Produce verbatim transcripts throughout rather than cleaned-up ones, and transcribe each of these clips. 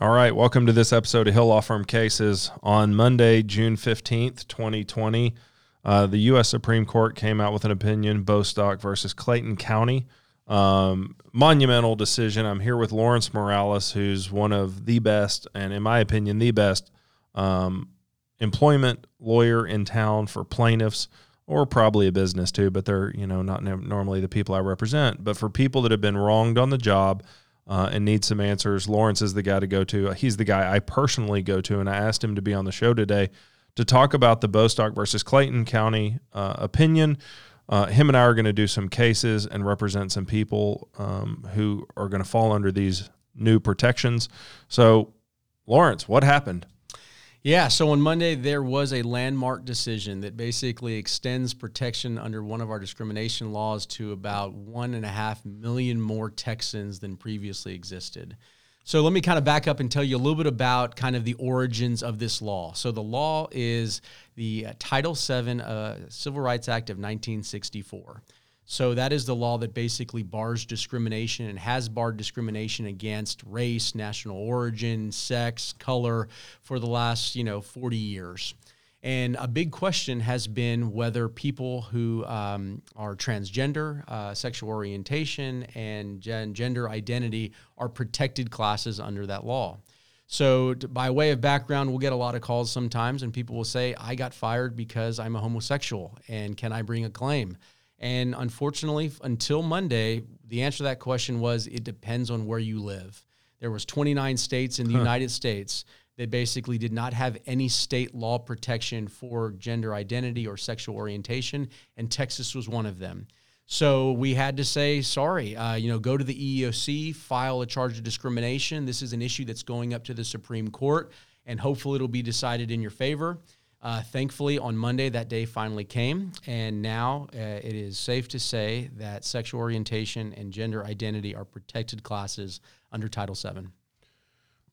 All right, welcome to this episode of Hill Law Firm Cases. On Monday, June fifteenth, twenty twenty, uh, the U S. Supreme Court came out with an opinion, Bostock versus Clayton County. Um, monumental decision. I'm here with Lawrence Morales, who's one of the best, and in my opinion, the best um, employment lawyer in town for plaintiffs, or probably a business too, but they're you know not normally the people I represent. But for people that have been wronged on the job, Uh, and need some answers, Lawrence is the guy to go to. He's the guy I personally go to, and I asked him to be on the show today to talk about the Bostock versus Clayton County uh, opinion. Uh, him and I are going to do some cases and represent some people um, who are going to fall under these new protections. So, Lawrence, what happened? Yeah, so on Monday there was a landmark decision that basically extends protection under one of our discrimination laws to about one and a half million more Texans than previously existed. So let me kind of back up and tell you a little bit about kind of the origins of this law. So the law is the Title seven uh, Civil Rights Act of nineteen sixty-four. So that is the law that basically bars discrimination and has barred discrimination against race, national origin, sex, color for the last, you know, forty years. And a big question has been whether people who um, are transgender, uh, sexual orientation, and gen- gender identity are protected classes under that law. So to, by way of background, we'll get a lot of calls sometimes, and people will say, I got fired because I'm a homosexual, and can I bring a claim? And unfortunately, until Monday, the answer to that question was it depends on where you live. There was twenty-nine states in the huh. United States that basically did not have any state law protection for gender identity or sexual orientation, and Texas was one of them. So we had to say, sorry, uh, you know, go to the E E O C, file a charge of discrimination. This is an issue that's going up to the Supreme Court, and hopefully it'll be decided in your favor. Uh, thankfully, on Monday, that day finally came, and now uh, it is safe to say that sexual orientation and gender identity are protected classes under Title seven.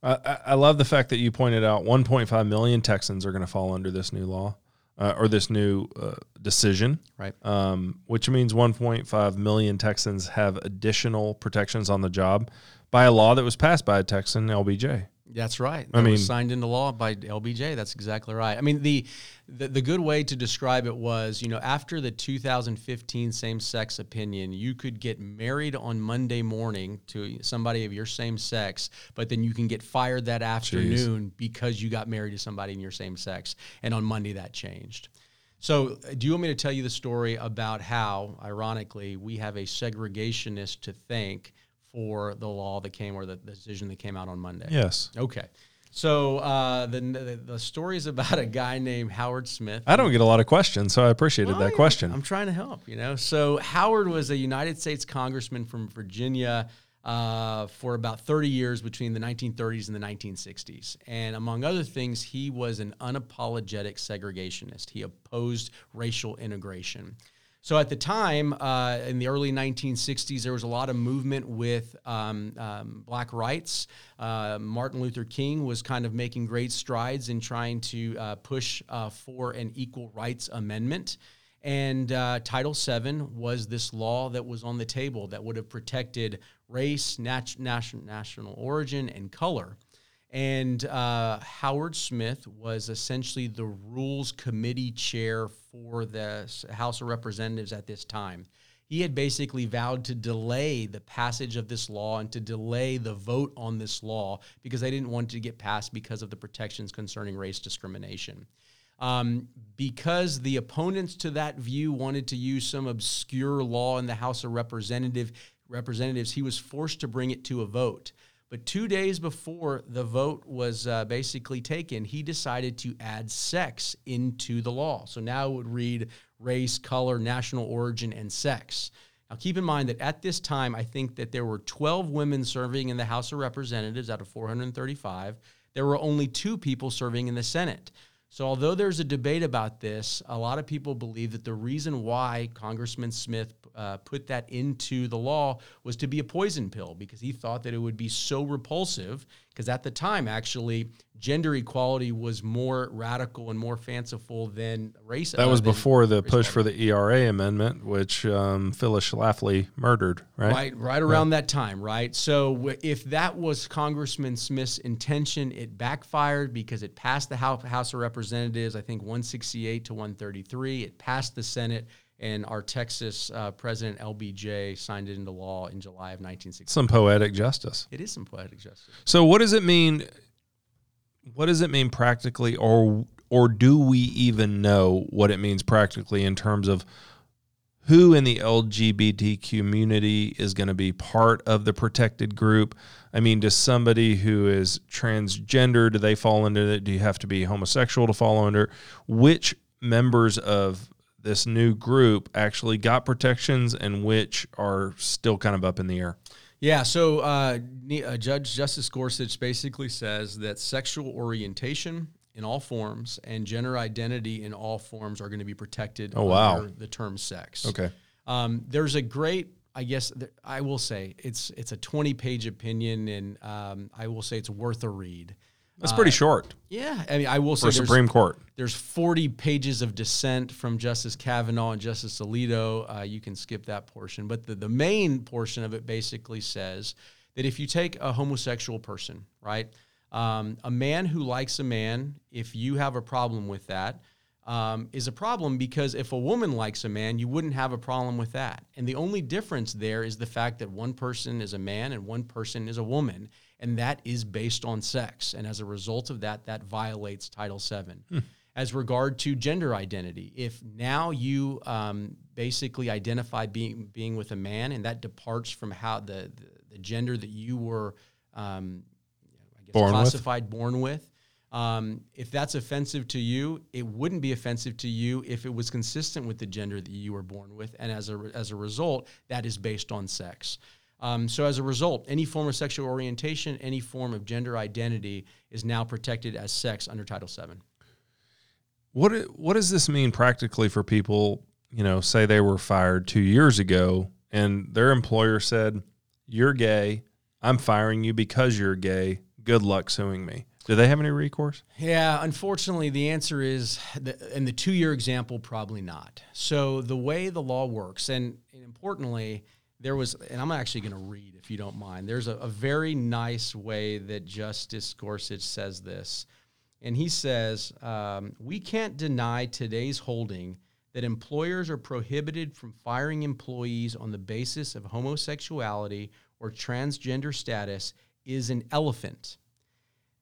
I, I love the fact that you pointed out one point five million Texans are going to fall under this new law, uh, or this new uh, decision, right? Um, which means one point five million Texans have additional protections on the job by a law that was passed by a Texan, L B J. That's right. That I mean, was signed into law by L B J. That's exactly right. I mean, the, the the good way to describe it was, you know, after the two thousand fifteen same-sex opinion, you could get married on Monday morning to somebody of your same sex, but then you can get fired that afternoon geez. because you got married to somebody in your same sex. And on Monday, that changed. So do you want me to tell you the story about how, ironically, we have a segregationist to thank for the law that came, or the decision that came out on Monday? Yes. Okay. So uh, the, the the story is about a guy named Howard Smith. I don't get a lot of questions, so I appreciated well, that yeah, question. I'm trying to help, you know. So Howard was a United States congressman from Virginia uh, for about thirty years between the nineteen thirties and the nineteen sixties. And among other things, he was an unapologetic segregationist. He opposed racial integration. So at the time, uh, in the early nineteen sixties, there was a lot of movement with um, um, black rights. Uh, Martin Luther King was kind of making great strides in trying to uh, push uh, for an equal rights amendment. And uh, Title seven was this law that was on the table that would have protected race, nat- nation- national origin, and color. And uh, Howard Smith was essentially the Rules Committee chair for the House of Representatives at this time. He had basically vowed to delay the passage of this law and to delay the vote on this law because they didn't want it to get passed because of the protections concerning race discrimination. Um, because the opponents to that view wanted to use some obscure law in the House of Representative, Representatives, he was forced to bring it to a vote. But two days before the vote was uh, basically taken, he decided to add sex into the law. So now it would read race, color, national origin, and sex. Now keep in mind that at this time, I think that there were twelve women serving in the House of Representatives out of four hundred thirty-five. There were only two people serving in the Senate. So although there's a debate about this, a lot of people believe that the reason why Congressman Smith uh, put that into the law was to be a poison pill, because he thought that it would be so repulsive, because at the time, actually, gender equality was more radical and more fanciful than race. That uh, was before the push for the E R A amendment, which um, Phyllis Schlafly murdered, right? Right, right around right. that time, right? So w- if that was Congressman Smith's intention, it backfired because it passed the House, House of Representatives, I think one sixty-eight to one thirty-three. It passed the Senate. And our Texas uh, president, L B J, signed it into law in July of nineteen sixty. Some poetic justice. It is some poetic justice. So what does it mean? What does it mean practically, or or do we even know what it means practically in terms of who in the L G B T community is going to be part of the protected group? I mean, does somebody who is transgender, do they fall under it? Do you have to be homosexual to fall under? Which members of this new group actually got protections, and which are still kind of up in the air? Yeah, so uh, Judge Justice Gorsuch basically says that sexual orientation in all forms and gender identity in all forms are going to be protected oh, wow. under the term sex. Okay. Um, there's a great, I guess, I will say, it's it's a twenty-page opinion, and um, I will say it's worth a read. That's pretty short. Uh, yeah. I mean, I will say for Supreme Court. There's forty pages of dissent from Justice Kavanaugh and Justice Alito. Uh, you can skip that portion. But the, the main portion of it basically says that if you take a homosexual person, right, um, a man who likes a man, if you have a problem with that, um, is a problem, because if a woman likes a man, you wouldn't have a problem with that. And the only difference there is the fact that one person is a man and one person is a woman. And that is based on sex. And as a result of that, that violates Title seven. Hmm. As regard to gender identity, if now you um, basically identify being being with a man, and that departs from how the, the, the gender that you were um, I guess born classified, with. born with, um, if that's offensive to you, it wouldn't be offensive to you if it was consistent with the gender that you were born with. And as a, as a result, that is based on sex. Um, so as a result, any form of sexual orientation, any form of gender identity is now protected as sex under Title seven. What what does this mean practically for people, you know, say they were fired two years ago and their employer said, you're gay, I'm firing you because you're gay, good luck suing me. Do they have any recourse? Yeah, unfortunately, the answer is, in the two-year example, probably not. So the way the law works, and importantly, there was, and I'm actually going to read, if you don't mind. There's a, a very nice way that Justice Gorsuch says this. And he says, um, we can't deny today's holding that employers are prohibited from firing employees on the basis of homosexuality or transgender status is an elephant.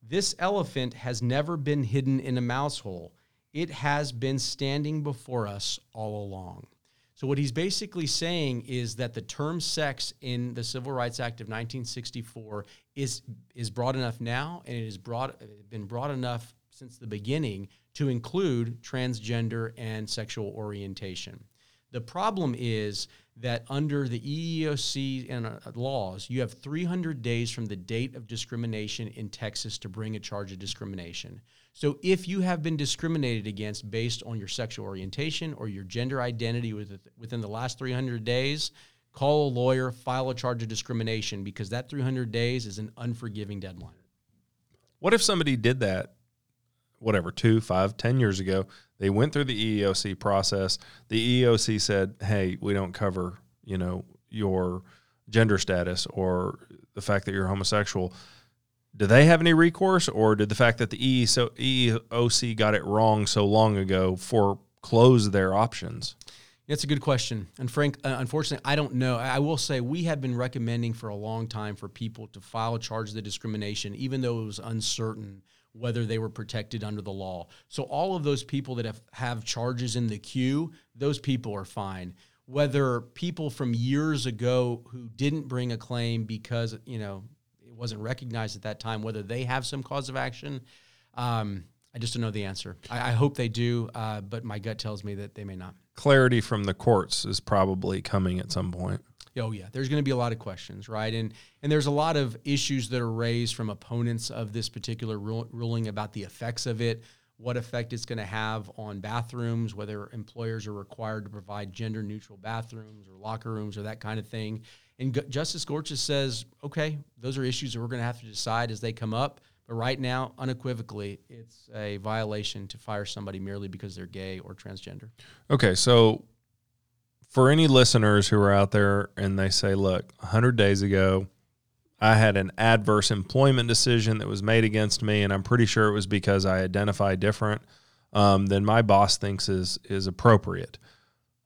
This elephant has never been hidden in a mouse hole. It has been standing before us all along. So what he's basically saying is that the term sex in the Civil Rights Act of nineteen sixty-four is is broad enough now, and it has broad, been broad enough since the beginning to include transgender and sexual orientation. The problem is that under the E E O C and uh, laws, you have three hundred days from the date of discrimination in Texas to bring a charge of discrimination. So if you have been discriminated against based on your sexual orientation or your gender identity within the last three hundred days, call a lawyer, file a charge of discrimination, because that three hundred days is an unforgiving deadline. What if somebody did that, whatever, two, five, ten years ago? They went through the E E O C process. The E E O C said, hey, we don't cover, you know, your gender status or the fact that you're homosexual. Do they have any recourse, or did the fact that the E E O C got it wrong so long ago foreclose their options? That's a good question. And Frank, uh, unfortunately, I don't know. I will say we have been recommending for a long time for people to file a charge of the discrimination, even though it was uncertain whether they were protected under the law. So all of those people that have, have charges in the queue, those people are fine. Whether people from years ago who didn't bring a claim because, you know, wasn't recognized at that time, whether they have some cause of action. Um, I just don't know the answer. I, I hope they do, uh, but my gut tells me that they may not. Clarity from the courts is probably coming at some point. Oh, yeah. There's going to be a lot of questions, right? And and there's a lot of issues that are raised from opponents of this particular rule, ruling about the effects of it. what effect it's going to have on bathrooms, whether employers are required to provide gender-neutral bathrooms or locker rooms or that kind of thing. And G- Justice Gorsuch says, okay, those are issues that we're going to have to decide as they come up. But right now, unequivocally, it's a violation to fire somebody merely because they're gay or transgender. Okay, so for any listeners who are out there and they say, look, one hundred days ago, I had an adverse employment decision that was made against me, and I'm pretty sure it was because I identify different um, than my boss thinks is is appropriate.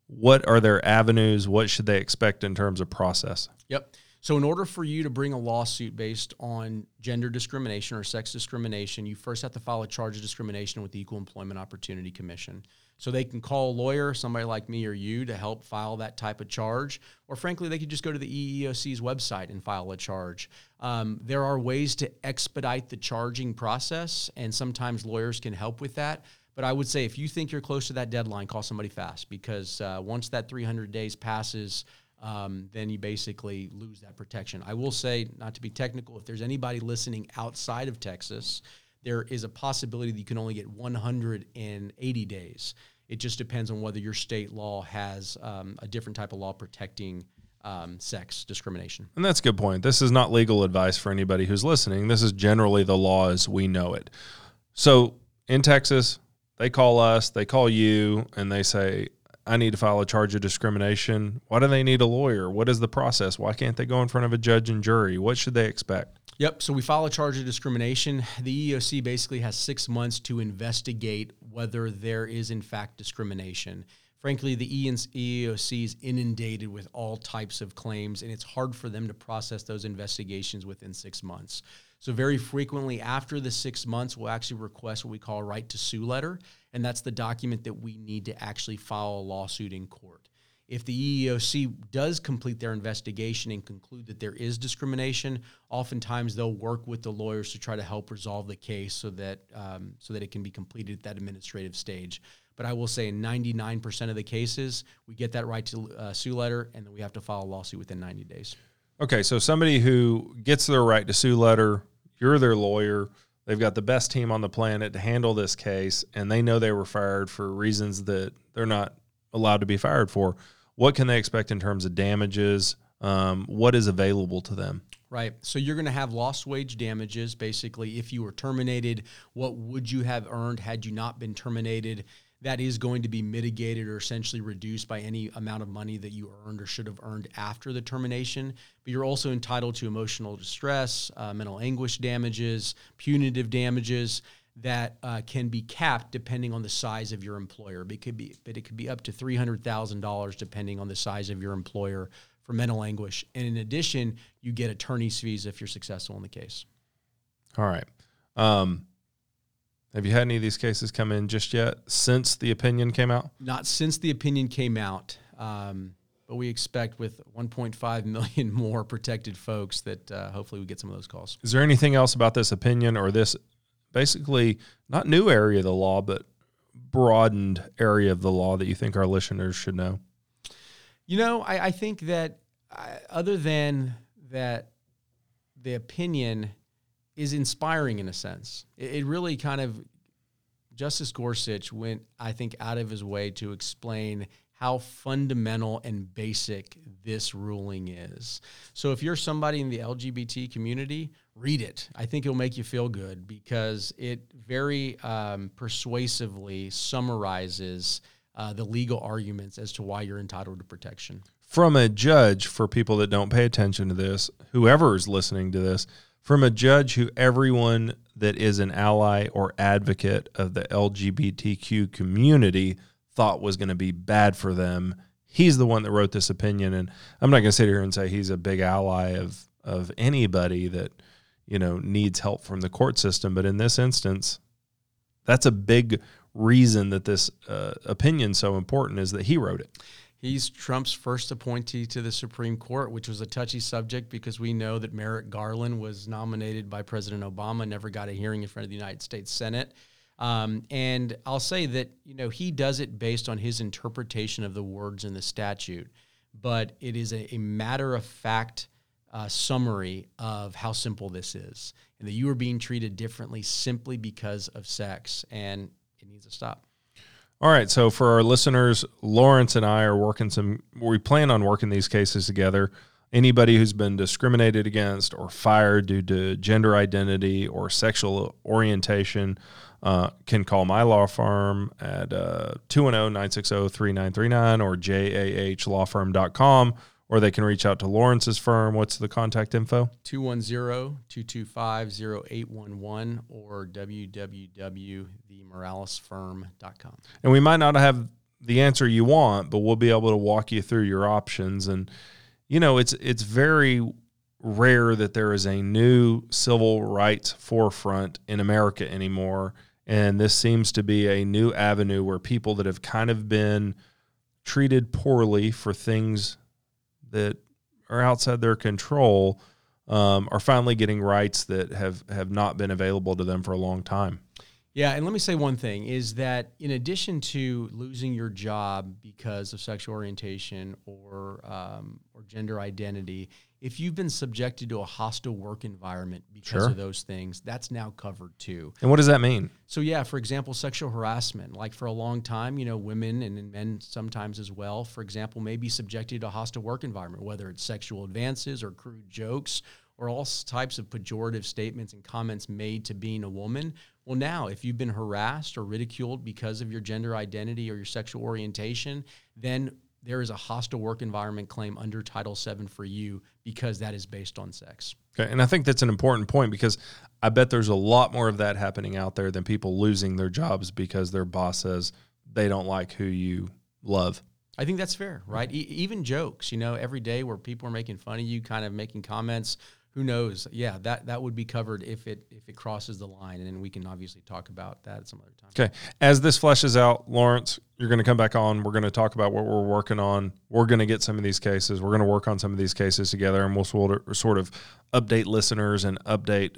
What are their avenues? What should they expect in terms of process? Yep. So in order for you to bring a lawsuit based on gender discrimination or sex discrimination, you first have to file a charge of discrimination with the Equal Employment Opportunity Commission. So they can call a lawyer, somebody like me or you, to help file that type of charge. Or frankly, they could just go to the E E O C's website and file a charge. Um, there are ways to expedite the charging process, and sometimes lawyers can help with that. But I would say if you think you're close to that deadline, call somebody fast, because uh, once that three hundred days passes, Um, then you basically lose that protection. I will say, not to be technical, if there's anybody listening outside of Texas, there is a possibility that you can only get one hundred eighty days. It just depends on whether your state law has um, a different type of law protecting um, sex discrimination. And that's a good point. This is not legal advice for anybody who's listening. This is generally the law as we know it. So in Texas, they call us, they call you, and they say, I need to file a charge of discrimination. Why do they need a lawyer? What is the process? Why can't they go in front of a judge and jury? What should they expect? Yep. So we file a charge of discrimination. The E E O C basically has six months to investigate whether there is, in fact, discrimination. Frankly, the E E O C is inundated with all types of claims, and it's hard for them to process those investigations within six months. So very frequently after the six months, we'll actually request what we call a right to sue letter, and that's the document that we need to actually file a lawsuit in court. If the E E O C does complete their investigation and conclude that there is discrimination, oftentimes they'll work with the lawyers to try to help resolve the case so that um, so that it can be completed at that administrative stage. But I will say in ninety-nine percent of the cases, we get that right to uh, sue letter, and then we have to file a lawsuit within ninety days. Okay, so somebody who gets their right to sue letter, you're their lawyer, they've got the best team on the planet to handle this case, and they know they were fired for reasons that they're not allowed to be fired for. What can they expect in terms of damages? Um, what is available to them? Right. So you're going to have lost wage damages. Basically, if you were terminated, what would you have earned had you not been terminated? That is going to be mitigated or essentially reduced by any amount of money that you earned or should have earned after the termination. But you're also entitled to emotional distress, uh, mental anguish damages, punitive damages that uh, can be capped depending on the size of your employer. But it could be, but it could be up to three hundred thousand dollars depending on the size of your employer for mental anguish. And in addition, you get attorney's fees if you're successful in the case. All right. Um Have you had any of these cases come in just yet since the opinion came out? Not since the opinion came out, um, but we expect with one point five million more protected folks that uh, hopefully we get some of those calls. Is there anything else about this opinion or this basically not new area of the law, but broadened area of the law that you think our listeners should know? You know, I, I think that I, other than that, the opinion is inspiring in a sense. It, it really kind of, Justice Gorsuch went, I think, out of his way to explain how fundamental and basic this ruling is. So if you're somebody in the L G B T community, read it. I think it'll make you feel good because it very um, persuasively summarizes uh, the legal arguments as to why you're entitled to protection. From a judge, for people that don't pay attention to this, whoever is listening to this, from a judge who everyone that is an ally or advocate of the L G B T Q community thought was going to be bad for them. He's the one that wrote this opinion, and I'm not going to sit here and say he's a big ally of of anybody that, you know, needs help from the court system. But in this instance, that's a big reason that this uh, opinion's so important is that he wrote it. He's Trump's first appointee to the Supreme Court, which was a touchy subject because we know that Merrick Garland was nominated by President Obama, never got a hearing in front of the United States Senate. Um, and I'll say that, you know, he does it based on his interpretation of the words in the statute, but it is a, a matter-of-fact uh, summary of how simple this is and that you are being treated differently simply because of sex. And it needs to stop. All right. So for our listeners, Lawrence and I are working some, we plan on working these cases together. Anybody who's been discriminated against or fired due to gender identity or sexual orientation uh, can call my law firm at uh, two one zero, nine six zero, three nine three nine or j a h law firm dot com, or they can reach out to Lawrence's firm. What's the contact info? two one zero, two two five, zero eight one one or w w w dot the morales firm dot com. And we might not have the answer you want, but we'll be able to walk you through your options. And you know, it's it's very rare that there is a new civil rights forefront in America anymore, and this seems to be a new avenue where people that have kind of been treated poorly for things that are outside their control um, are finally getting rights that have, have not been available to them for a long time. Yeah, and let me say one thing, is that in addition to losing your job because of sexual orientation or um, or gender identity, if you've been subjected to a hostile work environment because sure. of those things, that's now covered too. And what does that mean? So yeah, for example, sexual harassment. Like for a long time, you know, women and men sometimes as well, for example, may be subjected to a hostile work environment, whether it's sexual advances or crude jokes or all types of pejorative statements and comments made to being a woman. Well, now, if you've been harassed or ridiculed because of your gender identity or your sexual orientation, then there is a hostile work environment claim under Title seven for you because that is based on sex. Okay, and I think that's an important point because I bet there's a lot more of that happening out there than people losing their jobs because their boss says they don't like who you love. I think that's fair, right? E- even jokes, you know, every day where people are making fun of you, kind of making comments. Who knows? Yeah, that, that would be covered if it if it crosses the line, and then we can obviously talk about that at some other time. Okay. As this fleshes out, Lawrence, you're going to come back on. We're going to talk about what we're working on. We're going to get some of these cases. We're going to work on some of these cases together, and we'll sort of update listeners and update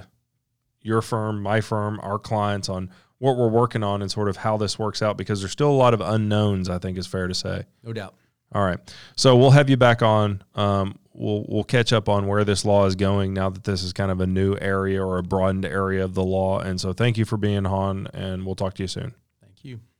your firm, my firm, our clients on what we're working on and sort of how this works out because there's still a lot of unknowns, I think is fair to say. No doubt. All right. So we'll have you back on. Um, we'll we'll catch up on where this law is going now that this is kind of a new area or a broadened area of the law. And so thank you for being on, and we'll talk to you soon. Thank you.